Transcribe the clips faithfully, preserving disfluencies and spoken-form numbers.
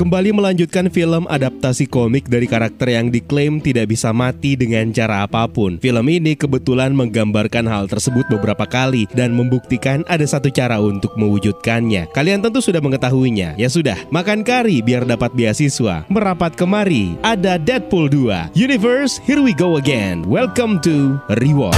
Kembali melanjutkan film adaptasi komik dari karakter yang diklaim tidak bisa mati dengan cara apapun. Film ini kebetulan menggambarkan hal tersebut beberapa kali dan membuktikan ada satu cara untuk mewujudkannya. Kalian tentu sudah mengetahuinya. Ya sudah, makan kari biar dapat beasiswa. Merapat kemari, ada Deadpool dua. Universe, here we go again. Welcome to Rewatch.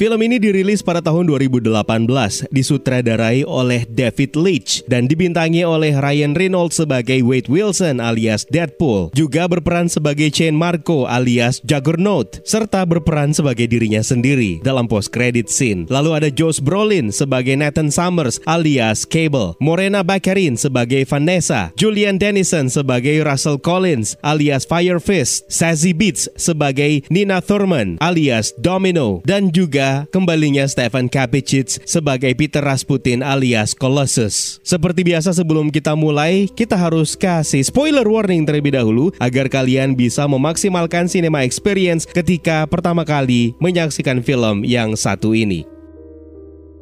Film ini dirilis pada tahun dua ribu delapan belas, disutradarai oleh David Leitch dan dibintangi oleh Ryan Reynolds sebagai Wade Wilson alias Deadpool, juga berperan sebagai Cain Marko alias Juggernaut, serta berperan sebagai dirinya sendiri dalam post credit scene. Lalu ada Josh Brolin sebagai Nathan Summers alias Cable, Morena Baccarin sebagai Vanessa, Julian Dennison sebagai Russell Collins alias Firefist, Zazie Beetz sebagai Nina Thurman alias Domino, dan juga kembalinya Stephen Kapicic sebagai Peter Rasputin alias Colossus. Seperti biasa, sebelum kita mulai, kita harus kasih spoiler warning terlebih dahulu agar kalian bisa memaksimalkan cinema experience ketika pertama kali menyaksikan film yang satu ini.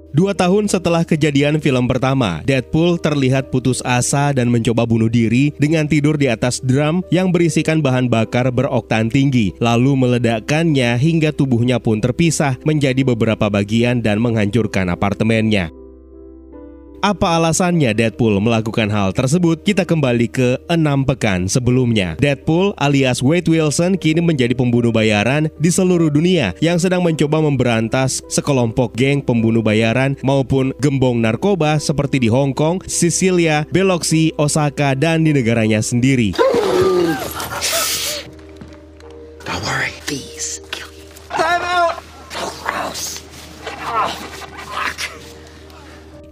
Dua tahun setelah kejadian film pertama, Deadpool terlihat putus asa dan mencoba bunuh diri dengan tidur di atas drum yang berisikan bahan bakar beroktan tinggi, lalu meledakkannya hingga tubuhnya pun terpisah menjadi beberapa bagian dan menghancurkan apartemennya. Apa alasannya Deadpool melakukan hal tersebut? Kita kembali ke enam pekan sebelumnya. Deadpool alias Wade Wilson kini menjadi pembunuh bayaran di seluruh dunia yang sedang mencoba memberantas sekelompok geng pembunuh bayaran maupun gembong narkoba seperti di Hong Kong, Sisilia, Beloxi, Osaka, dan di negaranya sendiri. Don't worry, please. Time out.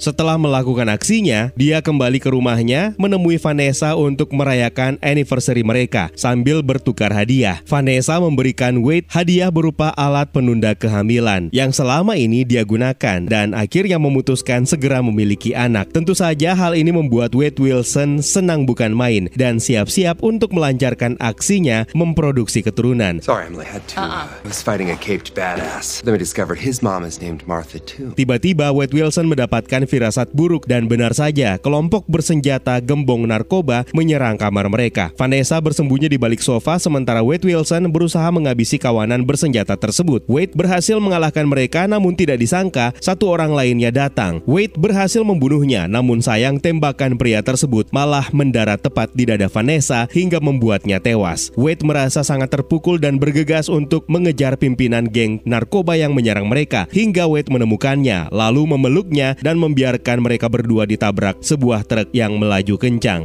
Setelah melakukan aksinya, dia kembali ke rumahnya menemui Vanessa untuk merayakan anniversary mereka sambil bertukar hadiah. Vanessa memberikan Wade hadiah berupa alat penunda kehamilan yang selama ini dia gunakan dan akhirnya memutuskan segera memiliki anak. Tentu saja hal ini membuat Wade Wilson senang bukan main dan siap-siap untuk melancarkan aksinya memproduksi keturunan. Tiba-tiba Wade Wilson mendapatkan firasat buruk dan benar saja kelompok bersenjata gembong narkoba menyerang kamar mereka. Vanessa bersembunyi di balik sofa sementara Wade Wilson berusaha menghabisi kawanan bersenjata tersebut. Wade berhasil mengalahkan mereka namun tidak disangka satu orang lainnya datang. Wade berhasil membunuhnya namun sayang tembakan pria tersebut malah mendarat tepat di dada Vanessa hingga membuatnya tewas. Wade merasa sangat terpukul dan bergegas untuk mengejar pimpinan geng narkoba yang menyerang mereka hingga Wade menemukannya lalu memeluknya dan membiarkan biarkan mereka berdua ditabrak sebuah truk yang melaju kencang.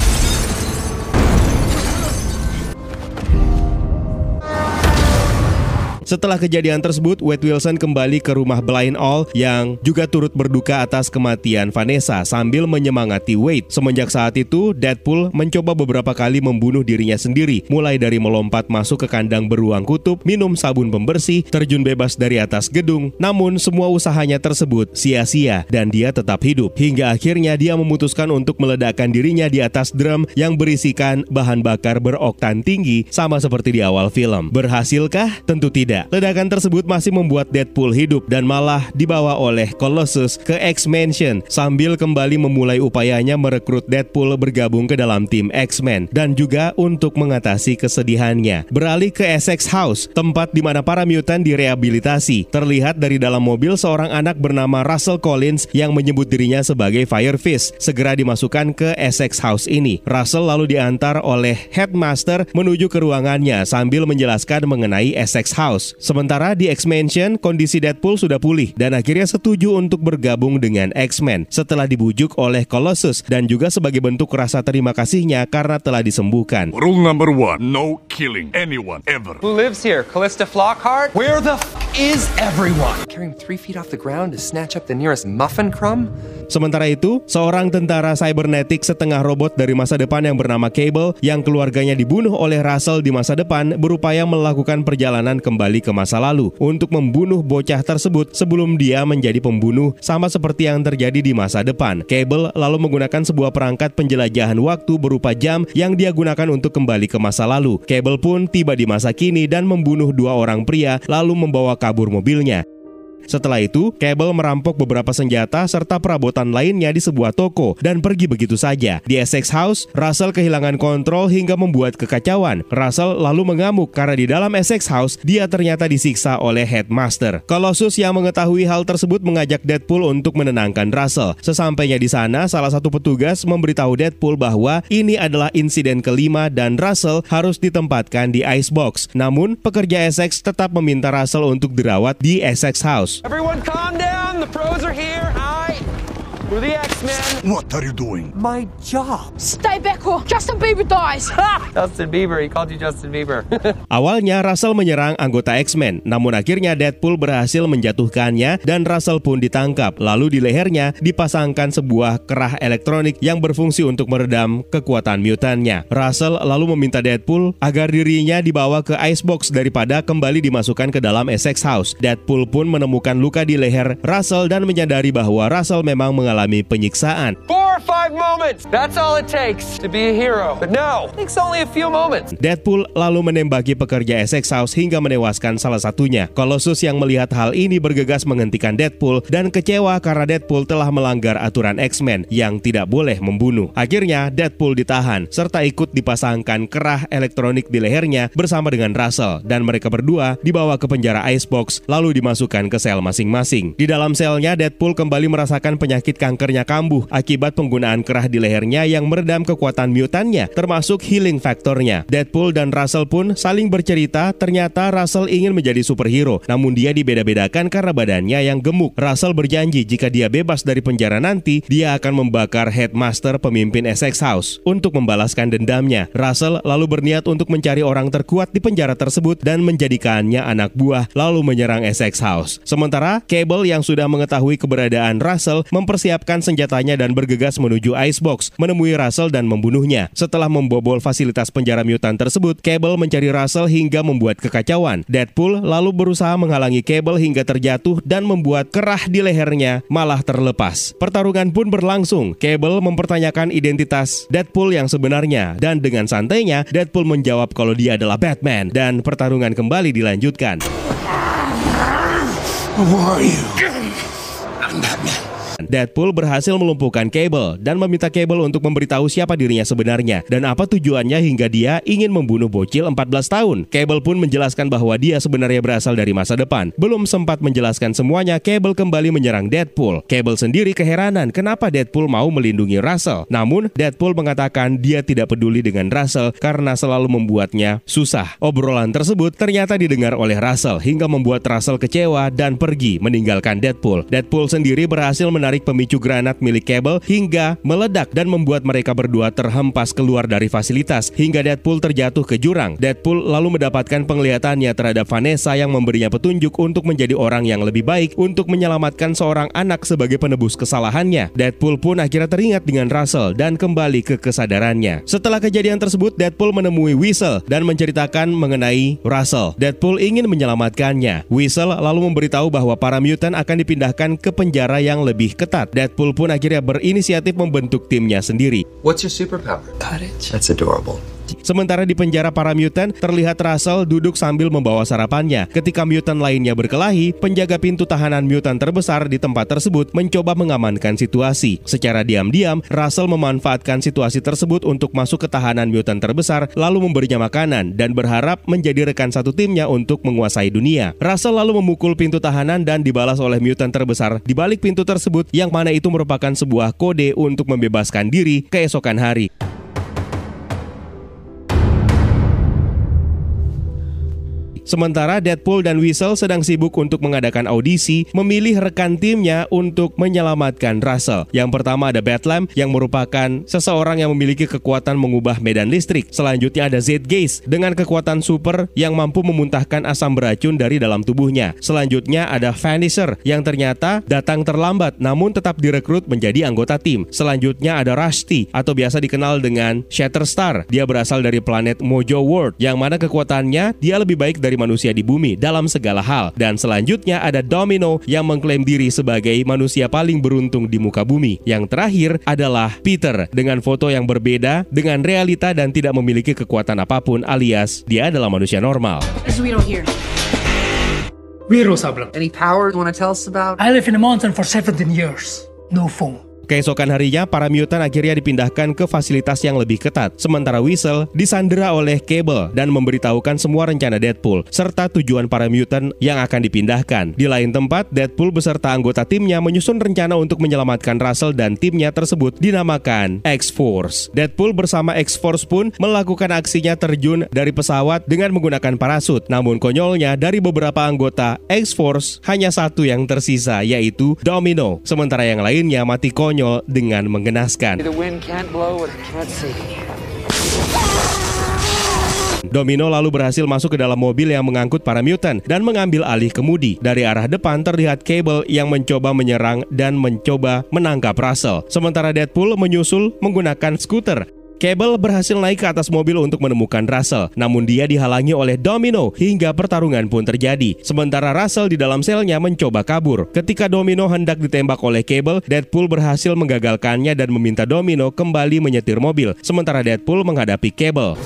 Setelah kejadian tersebut, Wade Wilson kembali ke rumah Blind All yang juga turut berduka atas kematian Vanessa sambil menyemangati Wade. Semenjak saat itu, Deadpool mencoba beberapa kali membunuh dirinya sendiri, mulai dari melompat masuk ke kandang beruang kutub, minum sabun pembersih, terjun bebas dari atas gedung. Namun, semua usahanya tersebut sia-sia dan dia tetap hidup. Hingga akhirnya dia memutuskan untuk meledakkan dirinya di atas drum yang berisikan bahan bakar beroktan tinggi sama seperti di awal film. Berhasilkah? Tentu tidak. Ledakan tersebut masih membuat Deadpool hidup dan malah dibawa oleh Colossus ke X-Mansion sambil kembali memulai upayanya merekrut Deadpool bergabung ke dalam tim X-Men dan juga untuk mengatasi kesedihannya. Beralih ke Essex House, tempat di mana para mutant direhabilitasi. Terlihat dari dalam mobil seorang anak bernama Russell Collins yang menyebut dirinya sebagai Firefist segera dimasukkan ke Essex House ini. Russell lalu diantar oleh Headmaster menuju ke ruangannya sambil menjelaskan mengenai Essex House. Sementara di X-Mansion, kondisi Deadpool sudah pulih dan akhirnya setuju untuk bergabung dengan X-Men setelah dibujuk oleh Colossus dan juga sebagai bentuk rasa terima kasihnya karena telah disembuhkan. Rule number one, no killing anyone ever. Who lives here? Callista Flockhart? Where the f- is everyone? Carrying three feet off the ground to snatch up the nearest muffin crumb? Sementara itu, seorang tentara cybernetik setengah robot dari masa depan yang bernama Cable yang keluarganya dibunuh oleh Russell di masa depan berupaya melakukan perjalanan kembali ke masa lalu untuk membunuh bocah tersebut sebelum dia menjadi pembunuh, sama seperti yang terjadi di masa depan. Cable lalu menggunakan sebuah perangkat penjelajahan waktu berupa jam yang dia gunakan untuk kembali ke masa lalu. Cable pun tiba di masa kini dan membunuh dua orang pria lalu membawa kabur mobilnya. Setelah itu, Cable merampok beberapa senjata serta perabotan lainnya di sebuah toko dan pergi begitu saja. Di Essex House, Russell kehilangan kontrol hingga membuat kekacauan. Russell lalu mengamuk karena di dalam Essex House, dia ternyata disiksa oleh Headmaster. Colossus yang mengetahui hal tersebut mengajak Deadpool untuk menenangkan Russell. Sesampainya di sana, salah satu petugas memberitahu Deadpool bahwa ini adalah insiden kelima dan Russell harus ditempatkan di Icebox. Namun, pekerja Essex tetap meminta Russell untuk dirawat di Essex House. Everyone calm down, the pros are here. I we're the X-Men. What are you doing? My job. Stay back or Justin Bieber dies. Justin Bieber, he called you Justin Bieber. Awalnya Russell menyerang anggota X-Men, namun akhirnya Deadpool berhasil menjatuhkannya dan Russell pun ditangkap. Lalu di lehernya dipasangkan sebuah kerah elektronik yang berfungsi untuk meredam kekuatan mutannya. Russell lalu meminta Deadpool agar dirinya dibawa ke Icebox daripada kembali dimasukkan ke dalam Essex House. Deadpool pun menemukan luka di leher Russell dan menyadari bahwa Russell memang mengalami penyiksaan. four or five moments. That's all it takes to be a hero. But no, it's only a few moments. Deadpool lalu menembaki pekerja Essex House hingga menewaskan salah satunya. Colossus yang melihat hal ini bergegas menghentikan Deadpool dan kecewa karena Deadpool telah melanggar aturan X-Men yang tidak boleh membunuh. Akhirnya Deadpool ditahan serta ikut dipasangkan kerah elektronik di lehernya bersama dengan Russell dan mereka berdua dibawa ke penjara Icebox lalu dimasukkan ke sel masing-masing. Di dalam selnya Deadpool kembali merasakan penyakit kankernya kambuh akibat penggunaan Penggunaan kerah di lehernya yang meredam kekuatan mutannya, termasuk healing faktornya. Deadpool dan Russell pun saling bercerita, ternyata Russell ingin menjadi superhero, namun dia dibeda-bedakan karena badannya yang gemuk. Russell berjanji jika dia bebas dari penjara nanti, dia akan membakar Headmaster pemimpin Essex House untuk membalaskan dendamnya. Russell lalu berniat untuk mencari orang terkuat di penjara tersebut dan menjadikannya anak buah, lalu menyerang Essex House. Sementara, Cable yang sudah mengetahui keberadaan Russell mempersiapkan senjatanya dan bergegas menuju Icebox, menemui Russell dan membunuhnya. Setelah membobol fasilitas penjara mutan tersebut, Cable mencari Russell hingga membuat kekacauan. Deadpool lalu berusaha menghalangi Cable hingga terjatuh dan membuat kerah di lehernya malah terlepas. Pertarungan pun berlangsung. Cable mempertanyakan identitas Deadpool yang sebenarnya dan dengan santainya Deadpool menjawab kalau dia adalah Batman dan pertarungan kembali dilanjutkan. Who are you? I'm Batman. Deadpool berhasil melumpuhkan Cable dan meminta Cable untuk memberitahu siapa dirinya sebenarnya dan apa tujuannya hingga dia ingin membunuh bocil empat belas tahun. Cable pun menjelaskan bahwa dia sebenarnya berasal dari masa depan. Belum sempat menjelaskan semuanya, Cable kembali menyerang Deadpool. Cable sendiri keheranan kenapa Deadpool mau melindungi Russell. Namun, Deadpool mengatakan dia tidak peduli dengan Russell karena selalu membuatnya susah. Obrolan tersebut ternyata didengar oleh Russell hingga membuat Russell kecewa dan pergi meninggalkan Deadpool. Deadpool sendiri berhasil menarik pemicu granat milik Cable hingga meledak dan membuat mereka berdua terhempas keluar dari fasilitas hingga Deadpool terjatuh ke jurang. Deadpool lalu mendapatkan penglihatannya terhadap Vanessa yang memberinya petunjuk untuk menjadi orang yang lebih baik untuk menyelamatkan seorang anak sebagai penebus kesalahannya. Deadpool pun akhirnya teringat dengan Russell dan kembali ke kesadarannya. Setelah kejadian tersebut, Deadpool menemui Weasel dan menceritakan mengenai Russell. Deadpool ingin menyelamatkannya. Weasel lalu memberitahu bahwa para mutant akan dipindahkan ke penjara yang lebih ketat. Deadpool pun akhirnya berinisiatif membentuk timnya sendiri. What's your superpower? Courage. That's adorable. Sementara di penjara para mutant, terlihat Russell duduk sambil membawa sarapannya. Ketika mutant lainnya berkelahi, penjaga pintu tahanan mutant terbesar di tempat tersebut mencoba mengamankan situasi. Secara diam-diam, Russell memanfaatkan situasi tersebut untuk masuk ke tahanan mutant terbesar, lalu memberinya makanan dan berharap menjadi rekan satu timnya untuk menguasai dunia. Russell lalu memukul pintu tahanan dan dibalas oleh mutant terbesar di balik pintu tersebut, yang mana itu merupakan sebuah kode untuk membebaskan diri keesokan hari. Sementara Deadpool dan Weasel sedang sibuk untuk mengadakan audisi memilih rekan timnya untuk menyelamatkan Russell. Yang pertama ada Bedlam yang merupakan seseorang yang memiliki kekuatan mengubah medan listrik. Selanjutnya ada Zeitgeist dengan kekuatan super yang mampu memuntahkan asam beracun dari dalam tubuhnya. Selanjutnya ada Vanisher yang ternyata datang terlambat namun tetap direkrut menjadi anggota tim. Selanjutnya ada Rusty atau biasa dikenal dengan Shatterstar. Dia berasal dari planet Mojo World yang mana kekuatannya dia lebih baik dari manusia di bumi dalam segala hal. Dan selanjutnya ada Domino yang mengklaim diri sebagai manusia paling beruntung di muka bumi. Yang terakhir adalah Peter dengan foto yang berbeda dengan realita dan tidak memiliki kekuatan apapun alias dia adalah manusia normal. Any power you want to tell us about? I live in a mountain for seventeen years. No phone. Keesokan harinya, para mutan akhirnya dipindahkan ke fasilitas yang lebih ketat. Sementara Weasel disandera oleh Cable dan memberitahukan semua rencana Deadpool serta tujuan para mutan yang akan dipindahkan. Di lain tempat, Deadpool beserta anggota timnya menyusun rencana untuk menyelamatkan Russell dan timnya tersebut dinamakan X-Force. Deadpool bersama X-Force pun melakukan aksinya terjun dari pesawat dengan menggunakan parasut. Namun konyolnya, dari beberapa anggota X-Force hanya satu yang tersisa, yaitu Domino. Sementara yang lainnya mati konyol dengan mengenaskan. Domino lalu berhasil masuk ke dalam mobil yang mengangkut para mutant dan mengambil alih kemudi. Dari arah depan terlihat Cable yang mencoba menyerang dan mencoba menangkap Russell. Sementara Deadpool menyusul menggunakan skuter. Cable berhasil naik ke atas mobil untuk menemukan Russell, namun dia dihalangi oleh Domino hingga pertarungan pun terjadi. Sementara Russell di dalam selnya mencoba kabur. Ketika Domino hendak ditembak oleh Cable, Deadpool berhasil menggagalkannya dan meminta Domino kembali menyetir mobil. Sementara Deadpool menghadapi Cable.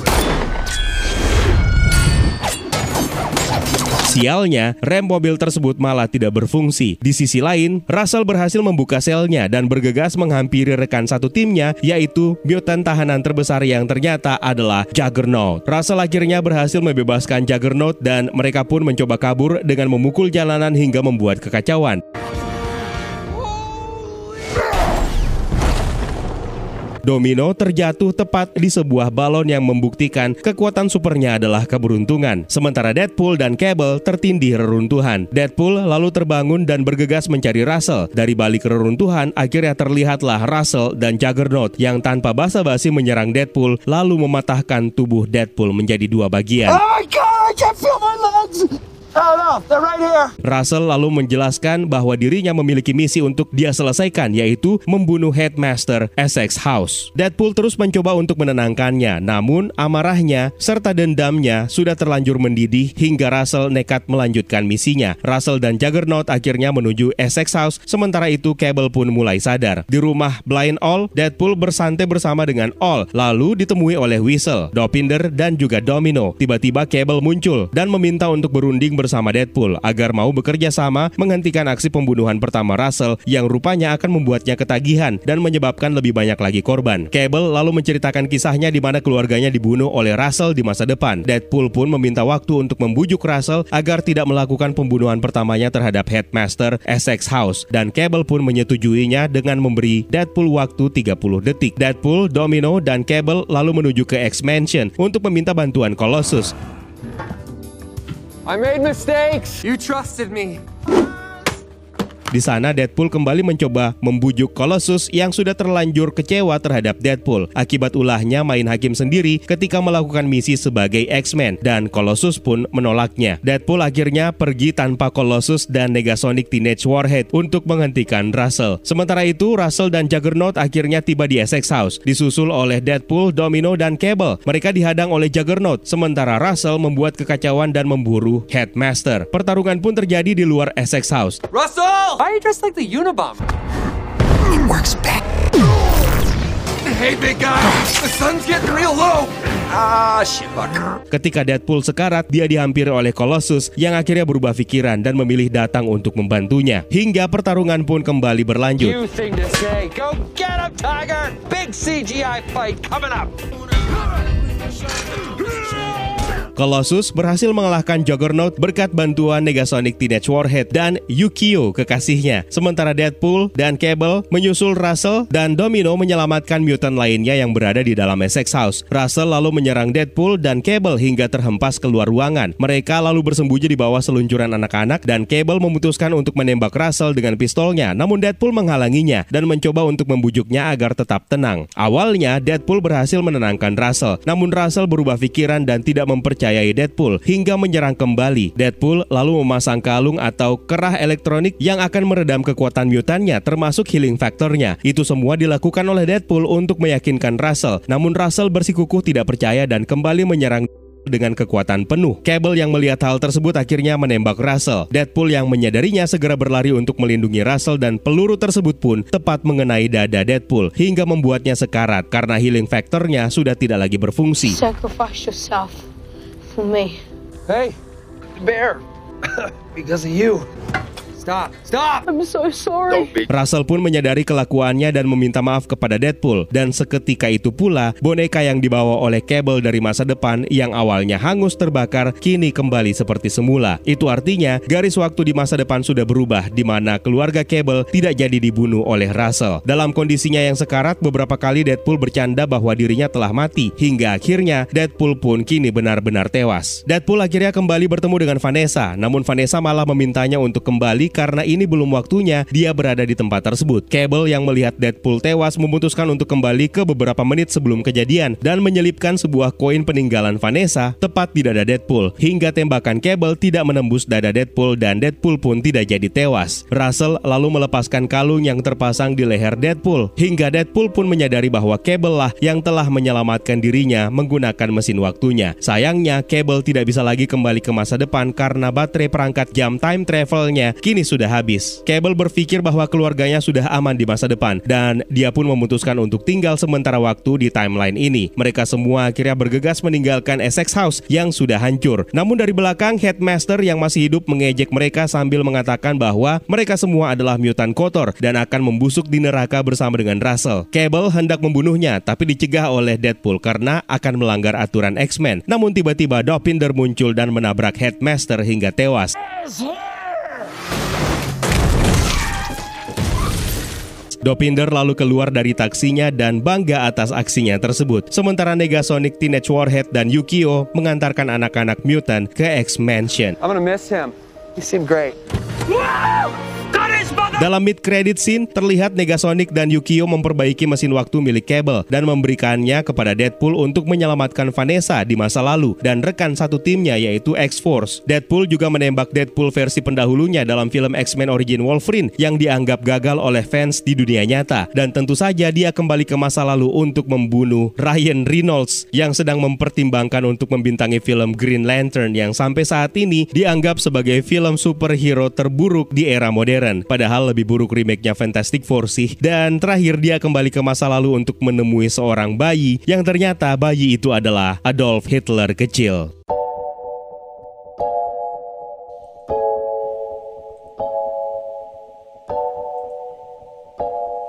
Sialnya, rem mobil tersebut malah tidak berfungsi. Di sisi lain, Russell berhasil membuka selnya dan bergegas menghampiri rekan satu timnya, yaitu mutant tahanan terbesar yang ternyata adalah Juggernaut. Russell akhirnya berhasil membebaskan Juggernaut dan mereka pun mencoba kabur dengan memukul jalanan hingga membuat kekacauan. Domino terjatuh tepat di sebuah balon yang membuktikan kekuatan supernya adalah keberuntungan. Sementara Deadpool dan Cable tertindih reruntuhan. Deadpool lalu terbangun dan bergegas mencari Russell. Dari balik reruntuhan, akhirnya terlihatlah Russell dan Juggernaut yang tanpa basa-basi menyerang Deadpool lalu mematahkan tubuh Deadpool menjadi dua bagian. Oh my God, I can't feel my legs. Russell lalu menjelaskan bahwa dirinya memiliki misi untuk dia selesaikan, yaitu membunuh Headmaster Essex House. Deadpool terus mencoba untuk menenangkannya, namun amarahnya serta dendamnya sudah terlanjur mendidih hingga Russell nekat melanjutkan misinya. Russell dan Juggernaut akhirnya menuju Essex House, sementara itu Cable pun mulai sadar. Di rumah Blind All, Deadpool bersantai bersama dengan All, lalu ditemui oleh Weasel, Dopinder, dan juga Domino. Tiba-tiba Cable muncul dan meminta untuk berunding bersama bersama Deadpool agar mau bekerja sama menghentikan aksi pembunuhan pertama Russell yang rupanya akan membuatnya ketagihan dan menyebabkan lebih banyak lagi korban. Cable lalu menceritakan kisahnya di mana keluarganya dibunuh oleh Russell di masa depan. Deadpool pun meminta waktu untuk membujuk Russell agar tidak melakukan pembunuhan pertamanya terhadap Headmaster Essex House dan Cable pun menyetujuinya dengan memberi Deadpool waktu tiga puluh detik. Deadpool, Domino, dan Cable lalu menuju ke X-Mansion untuk meminta bantuan Colossus. I made mistakes. You trusted me. Di sana Deadpool kembali mencoba membujuk Colossus yang sudah terlanjur kecewa terhadap Deadpool akibat ulahnya main hakim sendiri ketika melakukan misi sebagai X-Men dan Colossus pun menolaknya. Deadpool akhirnya pergi tanpa Colossus dan Negasonic Teenage Warhead untuk menghentikan Russell. Sementara itu Russell dan Juggernaut akhirnya tiba di Essex House disusul oleh Deadpool, Domino, dan Cable. Mereka dihadang oleh Juggernaut sementara Russell membuat kekacauan dan memburu Headmaster. Pertarungan pun terjadi di luar Essex House. Russell! Why are you dressed like the Unabomber? It works back. Hey big guy, the sun's getting real low. Ah, shitfucker. Ketika Deadpool sekarat, dia dihampiri oleh Colossus yang akhirnya berubah pikiran dan memilih datang untuk membantunya. Hingga pertarungan pun kembali berlanjut. You thing to say. Go get him, tiger. Big C G I fight coming up. Colossus berhasil mengalahkan Juggernaut berkat bantuan Negasonic Teenage Warhead dan Yukio kekasihnya. Sementara Deadpool dan Cable menyusul Russell dan Domino menyelamatkan mutant lainnya yang berada di dalam Essex House. Russell lalu menyerang Deadpool dan Cable hingga terhempas keluar ruangan. Mereka lalu bersembunyi di bawah seluncuran anak-anak dan Cable memutuskan untuk menembak Russell dengan pistolnya. Namun Deadpool menghalanginya dan mencoba untuk membujuknya agar tetap tenang. Awalnya Deadpool berhasil menenangkan Russell, namun Russell berubah pikiran dan tidak mempercayai Deadpool hingga menyerang kembali. Deadpool lalu memasang kalung atau kerah elektronik yang akan meredam kekuatan mutannya, termasuk healing factornya. Itu semua dilakukan oleh Deadpool untuk meyakinkan Russell. Namun Russell bersikukuh tidak percaya dan kembali menyerang dengan kekuatan penuh. Cable yang melihat hal tersebut akhirnya menembak Russell. Deadpool yang menyadarinya segera berlari untuk melindungi Russell dan peluru tersebut pun tepat mengenai dada Deadpool hingga membuatnya sekarat karena healing factornya sudah tidak lagi berfungsi. Sacrifice yourself for me. Hey, bear, because of you. Stop. Stop. I'm so sorry. Russell pun menyadari kelakuannya dan meminta maaf kepada Deadpool. Dan seketika itu pula, boneka yang dibawa oleh Cable dari masa depan yang awalnya hangus terbakar, kini kembali seperti semula. Itu artinya, garis waktu di masa depan sudah berubah, di mana keluarga Cable tidak jadi dibunuh oleh Russell. Dalam kondisinya yang sekarat, beberapa kali Deadpool bercanda bahwa dirinya telah mati. Hingga akhirnya, Deadpool pun kini benar-benar tewas. Deadpool akhirnya kembali bertemu dengan Vanessa. Namun Vanessa malah memintanya untuk kembali karena ini belum waktunya dia berada di tempat tersebut. Cable yang melihat Deadpool tewas memutuskan untuk kembali ke beberapa menit sebelum kejadian dan menyelipkan sebuah koin peninggalan Vanessa tepat di dada Deadpool hingga tembakan Cable tidak menembus dada Deadpool dan Deadpool pun tidak jadi tewas. Russell lalu melepaskan kalung yang terpasang di leher Deadpool hingga Deadpool pun menyadari bahwa Cable lah yang telah menyelamatkan dirinya menggunakan mesin waktunya. Sayangnya Cable tidak bisa lagi kembali ke masa depan karena baterai perangkat jam time travelnya kini sudah habis. Cable berpikir bahwa keluarganya sudah aman di masa depan dan dia pun memutuskan untuk tinggal sementara waktu di timeline ini. Mereka semua akhirnya bergegas meninggalkan Essex House yang sudah hancur. Namun dari belakang Headmaster yang masih hidup mengejek mereka sambil mengatakan bahwa mereka semua adalah mutan kotor dan akan membusuk di neraka bersama dengan Russell. Cable hendak membunuhnya tapi dicegah oleh Deadpool karena akan melanggar aturan X-Men. Namun tiba-tiba Dopinder muncul dan menabrak Headmaster hingga tewas. Dopinder lalu keluar dari taksinya dan bangga atas aksinya tersebut. Sementara Negasonic Teenage Warhead dan Yukio mengantarkan anak-anak mutant ke X-Mansion. I'm gonna miss him. He seemed great. Wow! Dalam mid-credit scene, terlihat Negasonic dan Yukio memperbaiki mesin waktu milik Cable dan memberikannya kepada Deadpool untuk menyelamatkan Vanessa di masa lalu dan rekan satu timnya yaitu X-Force. Deadpool juga menembak Deadpool versi pendahulunya dalam film X-Men Origin Wolverine yang dianggap gagal oleh fans di dunia nyata. Dan tentu saja dia kembali ke masa lalu untuk membunuh Ryan Reynolds yang sedang mempertimbangkan untuk membintangi film Green Lantern yang sampai saat ini dianggap sebagai film superhero terburuk di era modern. Padahal lebih buruk remake-nya Fantastic Four sih. Dan terakhir dia kembali ke masa lalu untuk menemui seorang bayi yang ternyata bayi itu adalah Adolf Hitler kecil.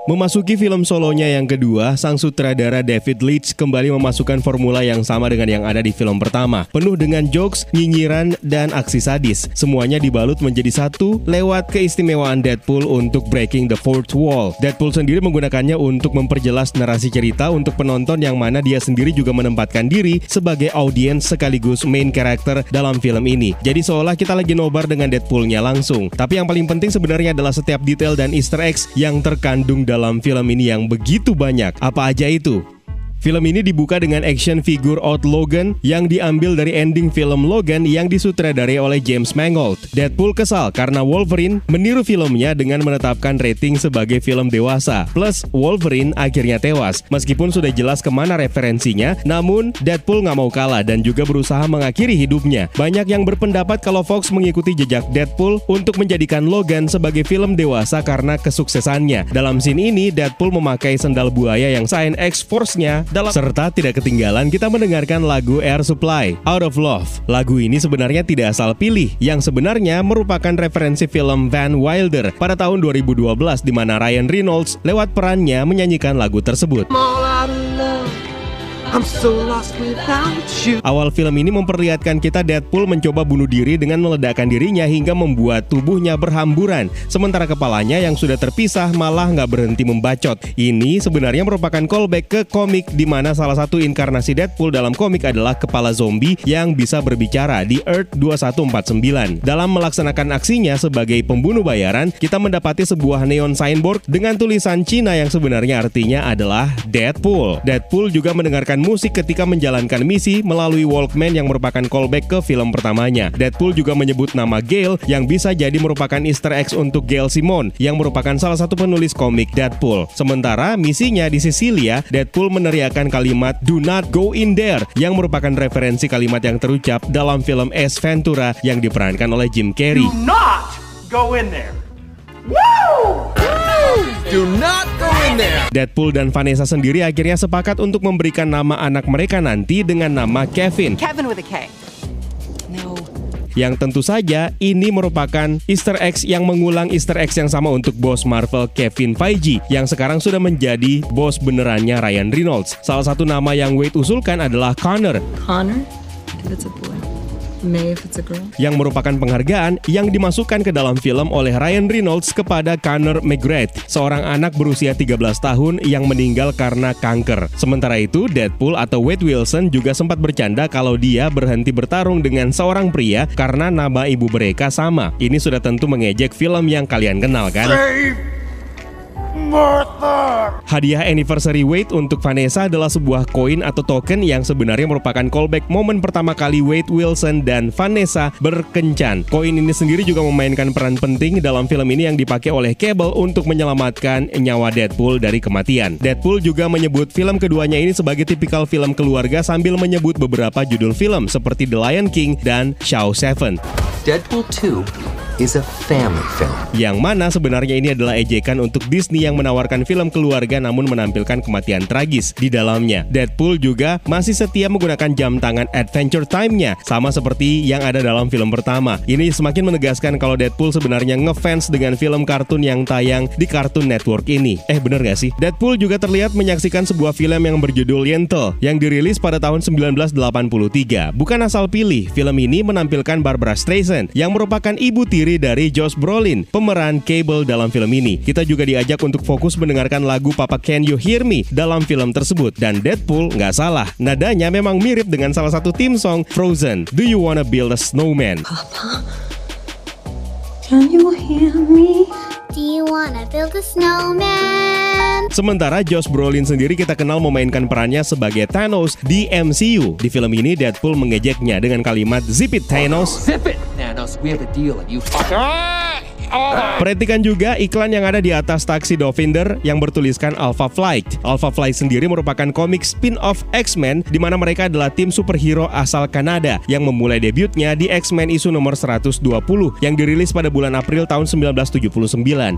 Memasuki film solonya yang kedua, sang sutradara David Leitch kembali memasukkan formula yang sama dengan yang ada di film pertama. Penuh dengan jokes, nyinyiran, dan aksi sadis. Semuanya dibalut menjadi satu lewat keistimewaan Deadpool untuk breaking the fourth wall. Deadpool sendiri menggunakannya untuk memperjelas narasi cerita untuk penonton yang mana dia sendiri juga menempatkan diri sebagai audiens sekaligus main karakter dalam film ini. Jadi seolah kita lagi nobar dengan Deadpool-nya langsung. Tapi yang paling penting sebenarnya adalah setiap detail dan easter eggs yang terkandung dalam dalam film ini yang begitu banyak. Apa aja itu? Film ini dibuka dengan action figure out Logan yang diambil dari ending film Logan yang disutradari oleh James Mangold. Deadpool kesal karena Wolverine meniru filmnya dengan menetapkan rating sebagai film dewasa. Plus Wolverine akhirnya tewas. Meskipun sudah jelas kemana referensinya, namun Deadpool nggak mau kalah dan juga berusaha mengakhiri hidupnya. Banyak yang berpendapat kalau Fox mengikuti jejak Deadpool untuk menjadikan Logan sebagai film dewasa karena kesuksesannya. Dalam scene ini, Deadpool memakai sendal buaya yang sign X-Force-nya. Dalam... serta tidak ketinggalan kita mendengarkan lagu Air Supply, Out of Love. Lagu ini sebenarnya tidak asal pilih, yang sebenarnya merupakan referensi film Van Wilder pada tahun dua ribu dua belas di mana Ryan Reynolds lewat perannya menyanyikan lagu tersebut. I'm so lost without you. Awal film ini memperlihatkan kita Deadpool mencoba bunuh diri dengan meledakkan dirinya hingga membuat tubuhnya berhamburan, sementara kepalanya yang sudah terpisah malah nggak berhenti membacot. Ini sebenarnya merupakan callback ke komik, di mana salah satu inkarnasi Deadpool dalam komik adalah kepala zombie yang bisa berbicara di Earth dua satu empat sembilan. Dalam melaksanakan aksinya sebagai pembunuh bayaran, kita mendapati sebuah neon signboard dengan tulisan Cina yang sebenarnya artinya adalah Deadpool. Deadpool juga mendengarkan musik ketika menjalankan misi melalui Walkman yang merupakan callback ke film pertamanya. Deadpool juga menyebut nama Gale yang bisa jadi merupakan Easter eggs untuk Gale Simone yang merupakan salah satu penulis komik Deadpool. Sementara misinya di Sicilia, Deadpool meneriakkan kalimat "Do not go in there" yang merupakan referensi kalimat yang terucap dalam film Ace Ventura yang diperankan oleh Jim Carrey. Do not go in there. Woo! Do not go in there. Deadpool dan Vanessa sendiri akhirnya sepakat untuk memberikan nama anak mereka nanti dengan nama Kevin. Kevin with a K. No. Yang tentu saja ini merupakan Easter eggs yang mengulang Easter eggs yang sama untuk bos Marvel Kevin Feige yang sekarang sudah menjadi bos benerannya Ryan Reynolds. Salah satu nama yang Wade usulkan adalah Connor. Connor? That's a boy. Yang merupakan penghargaan yang dimasukkan ke dalam film oleh Ryan Reynolds kepada Connor McGrath, seorang anak berusia tiga belas tahun yang meninggal karena kanker. Sementara itu, Deadpool atau Wade Wilson juga sempat bercanda kalau dia berhenti bertarung dengan seorang pria karena nama ibu mereka sama. Ini sudah tentu mengejek film yang kalian kenal, kan? Save Martha. Hadiah anniversary Wade untuk Vanessa adalah sebuah koin atau token yang sebenarnya merupakan callback momen pertama kali Wade Wilson dan Vanessa berkencan. Koin ini sendiri juga memainkan peran penting dalam film ini yang dipakai oleh Cable untuk menyelamatkan nyawa Deadpool dari kematian. Deadpool juga menyebut film keduanya ini sebagai tipikal film keluarga sambil menyebut beberapa judul film seperti The Lion King dan Shaw Seven. Deadpool two is a family film. Yang mana sebenarnya ini adalah ejekan untuk Disney yang menawarkan film keluarga namun menampilkan kematian tragis di dalamnya. Deadpool juga masih setia menggunakan jam tangan Adventure Time-nya, sama seperti yang ada dalam film pertama. Ini semakin menegaskan kalau Deadpool sebenarnya ngefans dengan film kartun yang tayang di Cartoon Network ini. Eh bener gak sih? Deadpool juga terlihat menyaksikan sebuah film yang berjudul Yentl yang dirilis pada tahun seribu sembilan ratus delapan puluh tiga. Bukan asal pilih, film ini menampilkan Barbra Streisand yang merupakan ibu tiri dari Josh Brolin, pemeran Cable dalam film ini. Kita juga diajak untuk fokus mendengarkan lagu Papa Can You Hear Me dalam film tersebut. Dan Deadpool nggak salah, nadanya memang mirip dengan salah satu theme song Frozen, Do You Wanna Build a Snowman? Papa, can you hear me? Do you wanna build a snowman? Sementara Josh Brolin sendiri kita kenal memainkan perannya sebagai Thanos di M C U. Di film ini Deadpool mengejeknya dengan kalimat "Zip it, Thanos." Zip it, Thanos. We have a deal and you fuck. Perhatikan juga iklan yang ada di atas taksi Dopinder yang bertuliskan Alpha Flight. Alpha Flight sendiri merupakan komik spin-off X-Men di mana mereka adalah tim superhero asal Kanada yang memulai debutnya di X-Men isu nomor seratus dua puluh yang dirilis pada bulan April tahun seribu sembilan ratus tujuh puluh sembilan.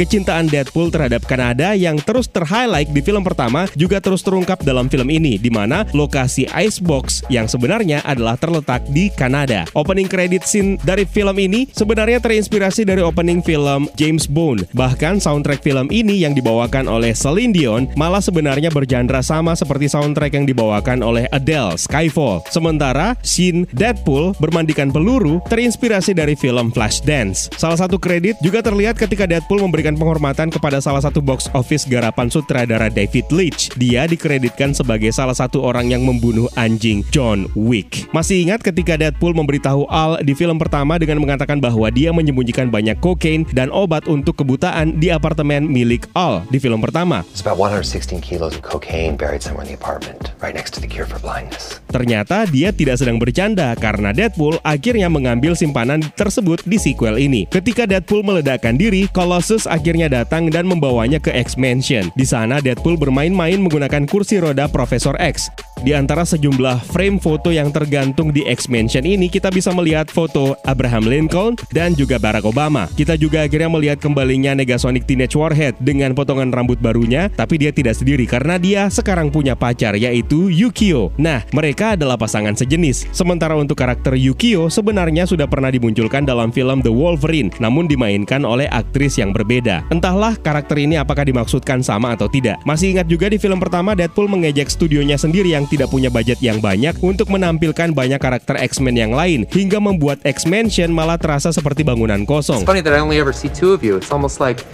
Kecintaan Deadpool terhadap Kanada yang terus ter-highlight di film pertama juga terus terungkap dalam film ini, di mana lokasi Icebox yang sebenarnya adalah terletak di Kanada. Opening credit scene dari film ini sebenarnya terinspirasi dari opening film James Bond. Bahkan soundtrack film ini yang dibawakan oleh Celine Dion malah sebenarnya bergenre sama seperti soundtrack yang dibawakan oleh Adele, Skyfall. Sementara scene Deadpool bermandikan peluru terinspirasi dari film Flashdance. Salah satu kredit juga terlihat ketika Deadpool memberikan penghormatan kepada salah satu box office garapan sutradara David Leitch. Dia dikreditkan sebagai salah satu orang yang membunuh anjing John Wick. Masih ingat ketika Deadpool memberitahu Al di film pertama dengan mengatakan bahwa dia menyembunyikan banyak kokain dan obat untuk kebutaan di apartemen milik Al di film pertama. It's about one hundred sixteen kilos of cocaine buried somewhere in the apartment, right next to the cure for blindness. Ternyata dia tidak sedang bercanda karena Deadpool akhirnya mengambil simpanan tersebut di sequel ini. Ketika Deadpool meledakkan diri, Colossus akhirnya datang dan membawanya ke X-Mansion. Di sana, Deadpool bermain-main menggunakan kursi roda Profesor X. Di antara sejumlah frame foto yang tergantung di X-Mansion ini, kita bisa melihat foto Abraham Lincoln dan juga Barack Obama. Kita juga akhirnya melihat kembalinya Negasonic Teenage Warhead dengan potongan rambut barunya, tapi dia tidak sendiri karena dia sekarang punya pacar, yaitu Yukio. Nah, mereka mereka adalah pasangan sejenis. Sementara untuk karakter Yukio sebenarnya sudah pernah dimunculkan dalam film The Wolverine, namun dimainkan oleh aktris yang berbeda. Entahlah karakter ini apakah dimaksudkan sama atau tidak. Masih ingat juga di film pertama Deadpool mengejek studionya sendiri yang tidak punya budget yang banyak untuk menampilkan banyak karakter X-Men yang lain, hingga membuat X-Mansion malah terasa seperti bangunan kosong. It's funny that I only ever see two of you. It's almost like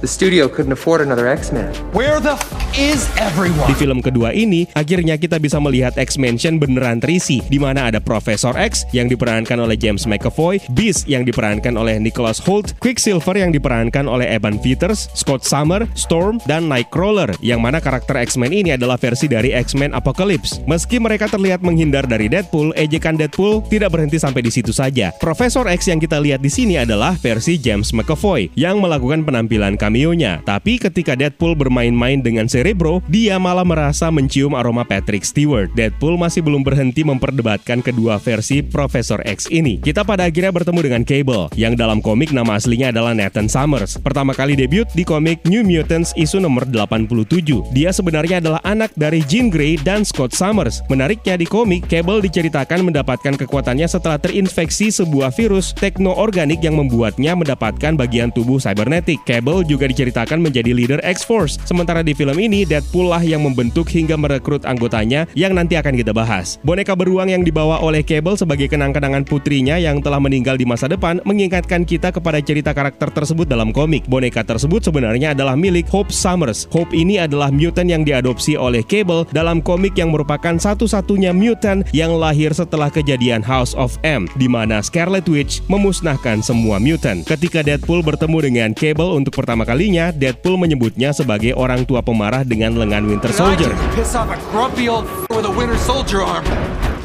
the studio couldn't afford another X-Men. Where the f is everyone? Di film kedua ini, akhirnya kita bisa melihat X-Mansion beneran terisi, di mana ada Professor X yang diperankan oleh James McAvoy, Beast yang diperankan oleh Nicholas Hoult, Quicksilver yang diperankan oleh Evan Peters, Scott Summer, Storm, dan Nightcrawler, yang mana karakter X-Men ini adalah versi dari X-Men Apocalypse. Meski mereka terlihat menghindar dari Deadpool, ejekan Deadpool tidak berhenti sampai di situ saja. Professor X yang kita lihat di sini adalah versi James McAvoy yang melakukan penampilan cameo-nya. Tapi ketika Deadpool bermain-main dengan Cerebro, dia malah merasa mencium aroma Patrick Stewart. Deadpool masih belum berhenti memperdebatkan kedua versi Professor X ini. Kita pada akhirnya bertemu dengan Cable, yang dalam komik nama aslinya adalah Nathan Summers. Pertama kali debut di komik New Mutants isu nomor delapan puluh tujuh. Dia sebenarnya adalah anak dari Jean Grey dan Scott Summers. Menariknya di komik, Cable diceritakan mendapatkan kekuatannya setelah terinfeksi sebuah virus tekno-organik yang membuatnya mendapatkan bagian tubuh cybernetik. Cable juga juga diceritakan menjadi leader X-Force. Sementara di film ini, Deadpool lah yang membentuk hingga merekrut anggotanya yang nanti akan kita bahas. Boneka beruang yang dibawa oleh Cable sebagai kenang-kenangan putrinya yang telah meninggal di masa depan mengingatkan kita kepada cerita karakter tersebut dalam komik. Boneka tersebut sebenarnya adalah milik Hope Summers. Hope ini adalah mutant yang diadopsi oleh Cable dalam komik yang merupakan satu-satunya mutant yang lahir setelah kejadian House of M, di mana Scarlet Witch memusnahkan semua mutant. Ketika Deadpool bertemu dengan Cable untuk pertama kalinya, Deadpool menyebutnya sebagai orang tua pemarah dengan lengan Winter Soldier.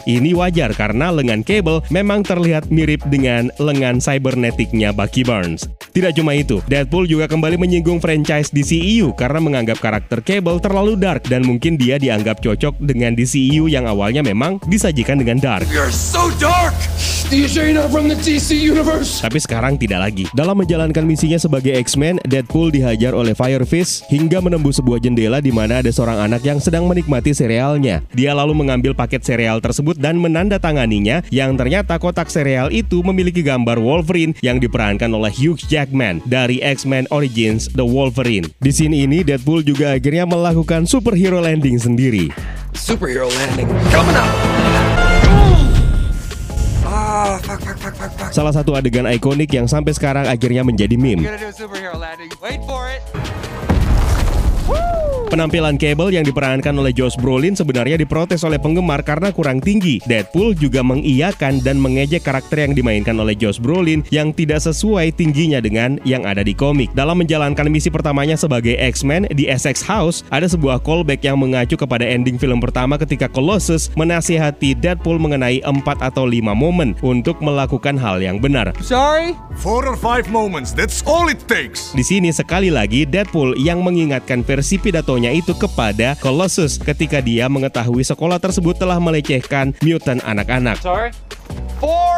Ini wajar karena lengan Cable memang terlihat mirip dengan lengan cybernetiknya Bucky Barnes. Tidak cuma itu, Deadpool juga kembali menyinggung franchise D C E U karena menganggap karakter Cable terlalu dark dan mungkin dia dianggap cocok dengan D C E U yang awalnya memang disajikan dengan dark. You're so dark. From the D C universe. Tapi sekarang tidak lagi. Dalam menjalankan misinya sebagai X-Men, Deadpool dihajar oleh Firefist hingga menembus sebuah jendela di mana ada seorang anak yang sedang menikmati serealnya. Dia lalu mengambil paket sereal tersebut dan menandatanganinya, yang ternyata kotak sereal itu memiliki gambar Wolverine yang diperankan oleh Hugh Jackman dari X-Men Origins The Wolverine. Di scene ini, Deadpool juga akhirnya melakukan superhero landing sendiri. Superhero landing coming up. Salah satu adegan ikonik yang sampai sekarang akhirnya menjadi meme. Penampilan Cable yang diperankan oleh Josh Brolin sebenarnya diprotes oleh penggemar karena kurang tinggi. Deadpool juga mengiyakan dan mengejek karakter yang dimainkan oleh Josh Brolin yang tidak sesuai tingginya dengan yang ada di komik. Dalam menjalankan misi pertamanya sebagai X-Men di Essex House, ada sebuah callback yang mengacu kepada ending film pertama ketika Colossus menasihati Deadpool mengenai empat atau lima momen untuk melakukan hal yang benar. Sorry? four or five moments, that's all it takes. Di sini sekali lagi Deadpool yang mengingatkan versi pidatonya itu kepada Colossus ketika dia mengetahui sekolah tersebut telah melecehkan mutant anak-anak. Sorry, four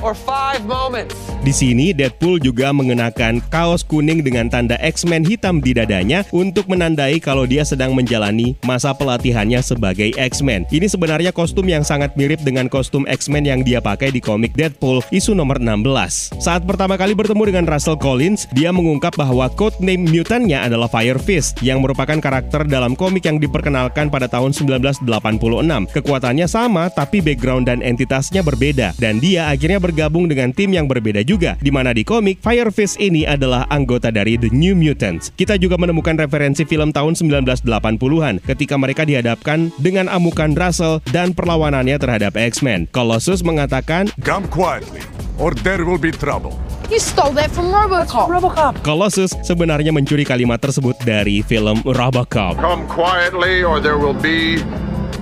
or five moments. Di sini Deadpool juga mengenakan kaos kuning dengan tanda X-Men hitam di dadanya untuk menandai kalau dia sedang menjalani masa pelatihannya sebagai X-Men. Ini sebenarnya kostum yang sangat mirip dengan kostum X-Men yang dia pakai di komik Deadpool isu nomor enam belas. Saat pertama kali bertemu dengan Russell Collins, dia mengungkap bahwa codename mutantnya adalah Firefist yang merupakan karakter dalam komik yang diperkenalkan pada tahun seribu sembilan ratus delapan puluh enam. Kekuatannya sama tapi background dan entitasnya berbeda, dan dia akhirnya bergabung dengan tim yang berbeda juga, di mana di komik Firefist ini adalah anggota dari The New Mutants. Kita juga menemukan referensi film tahun seribu sembilan ratus delapan puluhan ketika mereka dihadapkan dengan amukan Russell dan perlawanannya terhadap X-Men. Colossus mengatakan, "Come quietly, or there will be trouble." You stole that from Robocop. Robocop. Colossus sebenarnya mencuri kalimat tersebut dari film Robocop. Come quietly, or there will be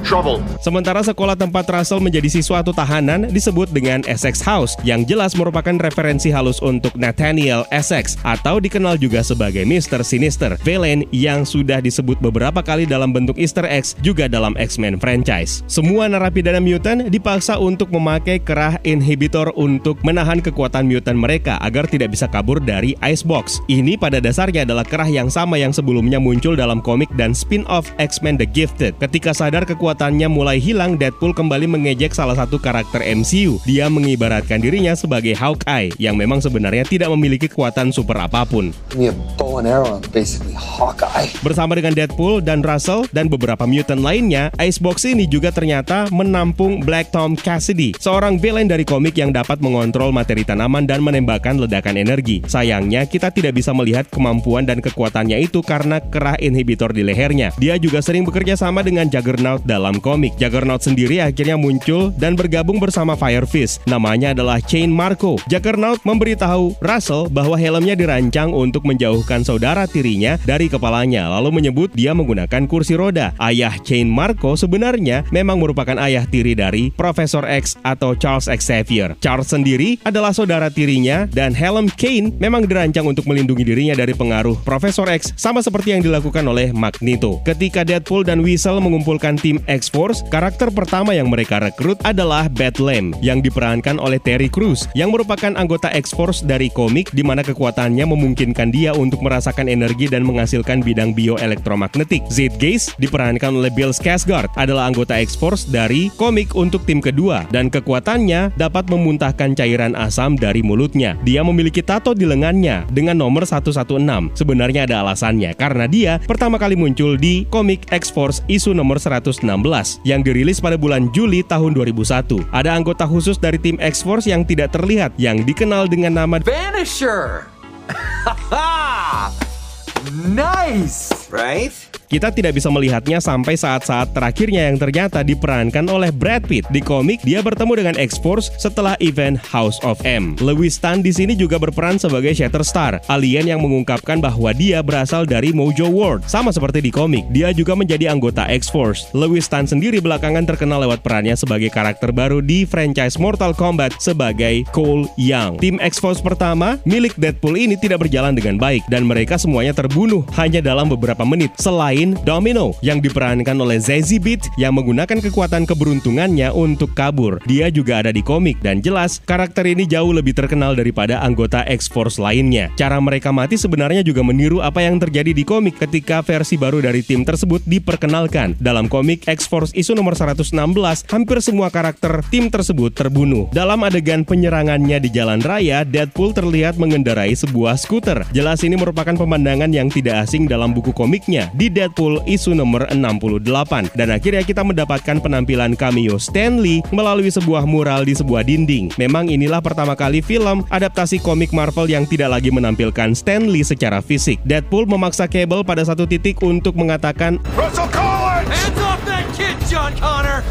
trouble. Sementara sekolah tempat Russell menjadi siswa atau tahanan disebut dengan Essex House, yang jelas merupakan referensi halus untuk Nathaniel Essex atau dikenal juga sebagai mister Sinister, villain yang sudah disebut beberapa kali dalam bentuk Easter eggs juga dalam X-Men franchise. Semua narapidana mutant dipaksa untuk memakai kerah inhibitor untuk menahan kekuatan mutant mereka agar tidak bisa kabur dari Icebox. Ini pada dasarnya adalah kerah yang sama yang sebelumnya muncul dalam komik dan spin-off X-Men The Gifted. Ketika sadar kekuatan kekuatannya mulai hilang, Deadpool kembali mengejek salah satu karakter M C U. Dia mengibaratkan dirinya sebagai Hawkeye, yang memang sebenarnya tidak memiliki kekuatan super apapun. Bersama dengan Deadpool dan Russell dan beberapa mutant lainnya, Icebox ini juga ternyata menampung Black Tom Cassidy, seorang villain dari komik yang dapat mengontrol materi tanaman dan menembakkan ledakan energi. Sayangnya, kita tidak bisa melihat kemampuan dan kekuatannya itu karena kerah inhibitor di lehernya. Dia juga sering bekerja sama dengan Juggernaut dalam komik. Juggernaut sendiri akhirnya muncul dan bergabung bersama Firefist. Namanya adalah Cain Marko. Juggernaut memberitahu Russell bahwa helmnya dirancang untuk menjauhkan saudara tirinya dari kepalanya, lalu menyebut dia menggunakan kursi roda. Ayah Cain Marko sebenarnya memang merupakan ayah tiri dari Profesor X atau Charles Xavier. Charles sendiri adalah saudara tirinya dan helm Cain memang dirancang untuk melindungi dirinya dari pengaruh Profesor X, sama seperti yang dilakukan oleh Magneto. Ketika Deadpool dan Weasel mengumpulkan tim X-Force, karakter pertama yang mereka rekrut adalah Bedlam yang diperankan oleh Terry Crews, yang merupakan anggota X-Force dari komik, di mana kekuatannya memungkinkan dia untuk merasakan energi dan menghasilkan bidang bioelektromagnetik. Zeitgeist diperankan oleh Bill Skarsgård, adalah anggota X-Force dari komik untuk tim kedua, dan kekuatannya dapat memuntahkan cairan asam dari mulutnya. Dia memiliki tato di lengannya dengan nomor seratus enam belas. Sebenarnya ada alasannya, karena dia pertama kali muncul di komik X-Force isu nomor seratus enam belas yang dirilis pada bulan Juli tahun dua ribu satu. Ada anggota khusus dari tim X-Force yang tidak terlihat yang dikenal dengan nama Vanisher. Nice, right? Kita tidak bisa melihatnya sampai saat-saat terakhirnya yang ternyata diperankan oleh Brad Pitt. Di komik, dia bertemu dengan X-Force setelah event House of M. Lewis Tan di sini juga berperan sebagai Shatterstar, alien yang mengungkapkan bahwa dia berasal dari Mojo World, sama seperti di komik. Dia juga menjadi anggota X-Force. Lewis Tan sendiri belakangan terkenal lewat perannya sebagai karakter baru di franchise Mortal Kombat sebagai Cole Young. Tim X-Force pertama milik Deadpool ini tidak berjalan dengan baik, dan mereka semuanya terbunuh hanya dalam beberapa menit, selain Domino yang diperankan oleh Zazie Beetz yang menggunakan kekuatan keberuntungannya untuk kabur. Dia juga ada di komik dan jelas karakter ini jauh lebih terkenal daripada anggota X-Force lainnya. Cara mereka mati sebenarnya juga meniru apa yang terjadi di komik ketika versi baru dari tim tersebut diperkenalkan. Dalam komik X-Force isu nomor seratus enam belas, hampir semua karakter tim tersebut terbunuh. Dalam adegan penyerangannya di jalan raya, Deadpool terlihat mengendarai sebuah skuter. Jelas ini merupakan pemandangan yang tidak asing dalam buku komiknya di Deadpool Deadpool isu nomor enam puluh delapan, dan akhirnya kita mendapatkan penampilan cameo Stan Lee melalui sebuah mural di sebuah dinding. Memang inilah pertama kali film adaptasi komik Marvel yang tidak lagi menampilkan Stan Lee secara fisik. Deadpool memaksa Cable pada satu titik untuk mengatakan, "Russell Collins, hands off that kid, John Connor."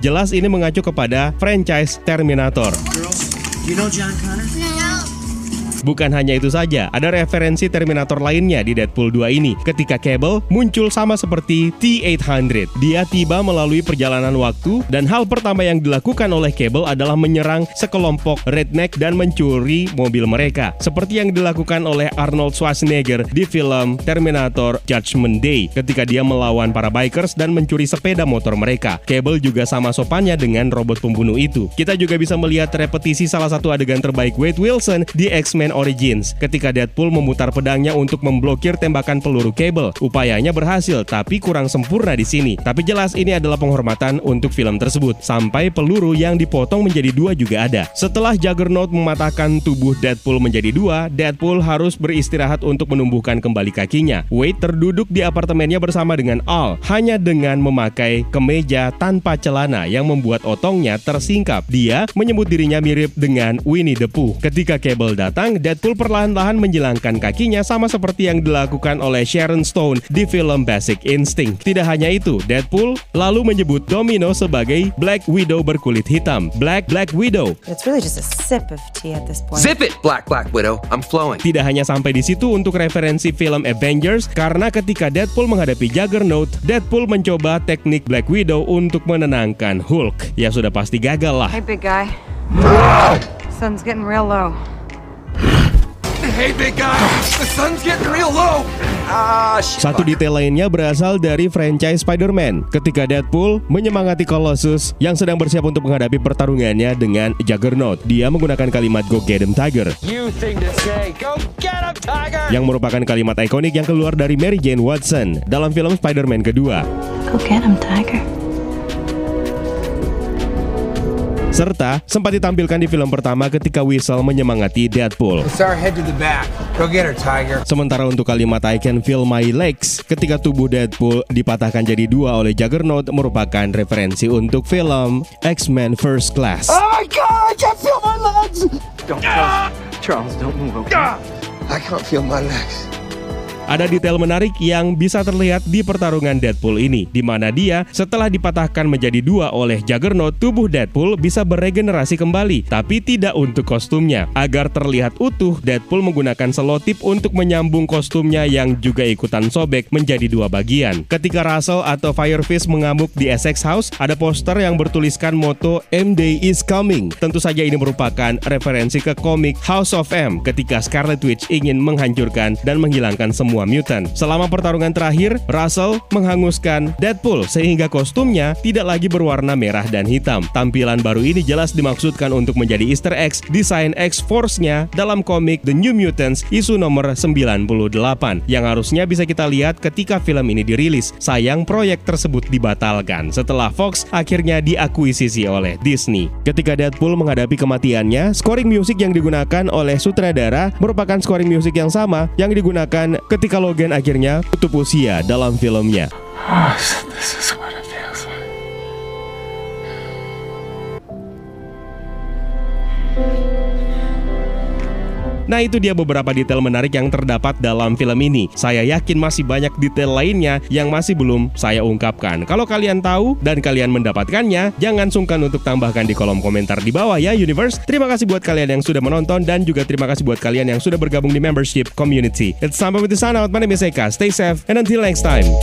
Jelas ini mengacu kepada franchise Terminator. Girls, you know John Connor? No. Bukan hanya itu saja, ada referensi Terminator lainnya di Deadpool dua ini, ketika Cable muncul sama seperti T delapan ratus. Dia tiba melalui perjalanan waktu, dan hal pertama yang dilakukan oleh Cable adalah menyerang sekelompok redneck dan mencuri mobil mereka, seperti yang dilakukan oleh Arnold Schwarzenegger di film Terminator Judgment Day, ketika dia melawan para bikers dan mencuri sepeda motor mereka. Cable juga sama sopannya dengan robot pembunuh itu. Kita juga bisa melihat repetisi salah satu adegan terbaik Wade Wilson di X-Men Origins, ketika Deadpool memutar pedangnya untuk memblokir tembakan peluru Cable. Upayanya berhasil, tapi kurang sempurna di sini. Tapi jelas ini adalah penghormatan untuk film tersebut. Sampai peluru yang dipotong menjadi dua juga ada. Setelah Juggernaut mematahkan tubuh Deadpool menjadi dua, Deadpool harus beristirahat untuk menumbuhkan kembali kakinya. Wade terduduk di apartemennya bersama dengan Al, hanya dengan memakai kemeja tanpa celana yang membuat otongnya tersingkap. Dia menyebut dirinya mirip dengan Winnie the Pooh. Ketika Cable datang, Deadpool perlahan-lahan menjilangkan kakinya sama seperti yang dilakukan oleh Sharon Stone di film Basic Instinct. Tidak hanya itu, Deadpool lalu menyebut Domino sebagai Black Widow berkulit hitam. Black Black Widow. It's really just a sip of tea at this point. Zip it, Black Black Widow. I'm flowing. Tidak hanya sampai di situ untuk referensi film Avengers, karena ketika Deadpool menghadapi Juggernaut, Deadpool mencoba teknik Black Widow untuk menenangkan Hulk. Ya sudah pasti gagal lah. Hey big guy. Sun's getting real low. Hey big guy, the sun's getting real low. Ah, shit. Satu detail lainnya berasal dari franchise Spider-Man ketika Deadpool menyemangati Colossus yang sedang bersiap untuk menghadapi pertarungannya dengan Juggernaut. Dia menggunakan kalimat "Go get him, Tiger", you think to say, "Go get him, Tiger", yang merupakan kalimat ikonik yang keluar dari Mary Jane Watson dalam film Spider-Man kedua. Go get him, Tiger. Serta sempat ditampilkan di film pertama ketika Weasel menyemangati Deadpool. Sementara untuk kalimat I can feel my legs ketika tubuh Deadpool dipatahkan jadi dua oleh Juggernaut merupakan referensi untuk film X-Men First Class. Oh my God, I can't feel my legs. Don't, ah! Charles, don't move, okay? Ah! I can't feel my legs. Ada detail menarik yang bisa terlihat di pertarungan Deadpool ini, di mana dia setelah dipatahkan menjadi dua oleh Juggernaut, tubuh Deadpool bisa beregenerasi kembali, tapi tidak untuk kostumnya. Agar terlihat utuh, Deadpool menggunakan selotip untuk menyambung kostumnya yang juga ikutan sobek menjadi dua bagian. Ketika Russell atau Firefist mengamuk di Essex House, ada poster yang bertuliskan moto M-Day is coming. Tentu saja ini merupakan referensi ke komik House of M ketika Scarlet Witch ingin menghancurkan dan menghilangkan semua mutant. Selama pertarungan terakhir, Russell menghanguskan Deadpool sehingga kostumnya tidak lagi berwarna merah dan hitam. Tampilan baru ini jelas dimaksudkan untuk menjadi Easter egg desain X-Force-nya dalam komik The New Mutants isu nomor sembilan puluh delapan yang harusnya bisa kita lihat ketika film ini dirilis. Sayang, proyek tersebut dibatalkan setelah Fox akhirnya diakuisisi oleh Disney. Ketika Deadpool menghadapi kematiannya, scoring musik yang digunakan oleh sutradara merupakan scoring musik yang sama yang digunakan ketika Ketika Logan akhirnya tutup usia dalam filmnya. Oh, so this is what it feels like. Nah, itu dia beberapa detail menarik yang terdapat dalam film ini. Saya yakin masih banyak detail lainnya yang masih belum saya ungkapkan. Kalau kalian tahu dan kalian mendapatkannya, jangan sungkan untuk tambahkan di kolom komentar di bawah ya, Universe. Terima kasih buat kalian yang sudah menonton dan juga terima kasih buat kalian yang sudah bergabung di membership community. It's time to sign out. My name is Eka. Stay safe and until next time.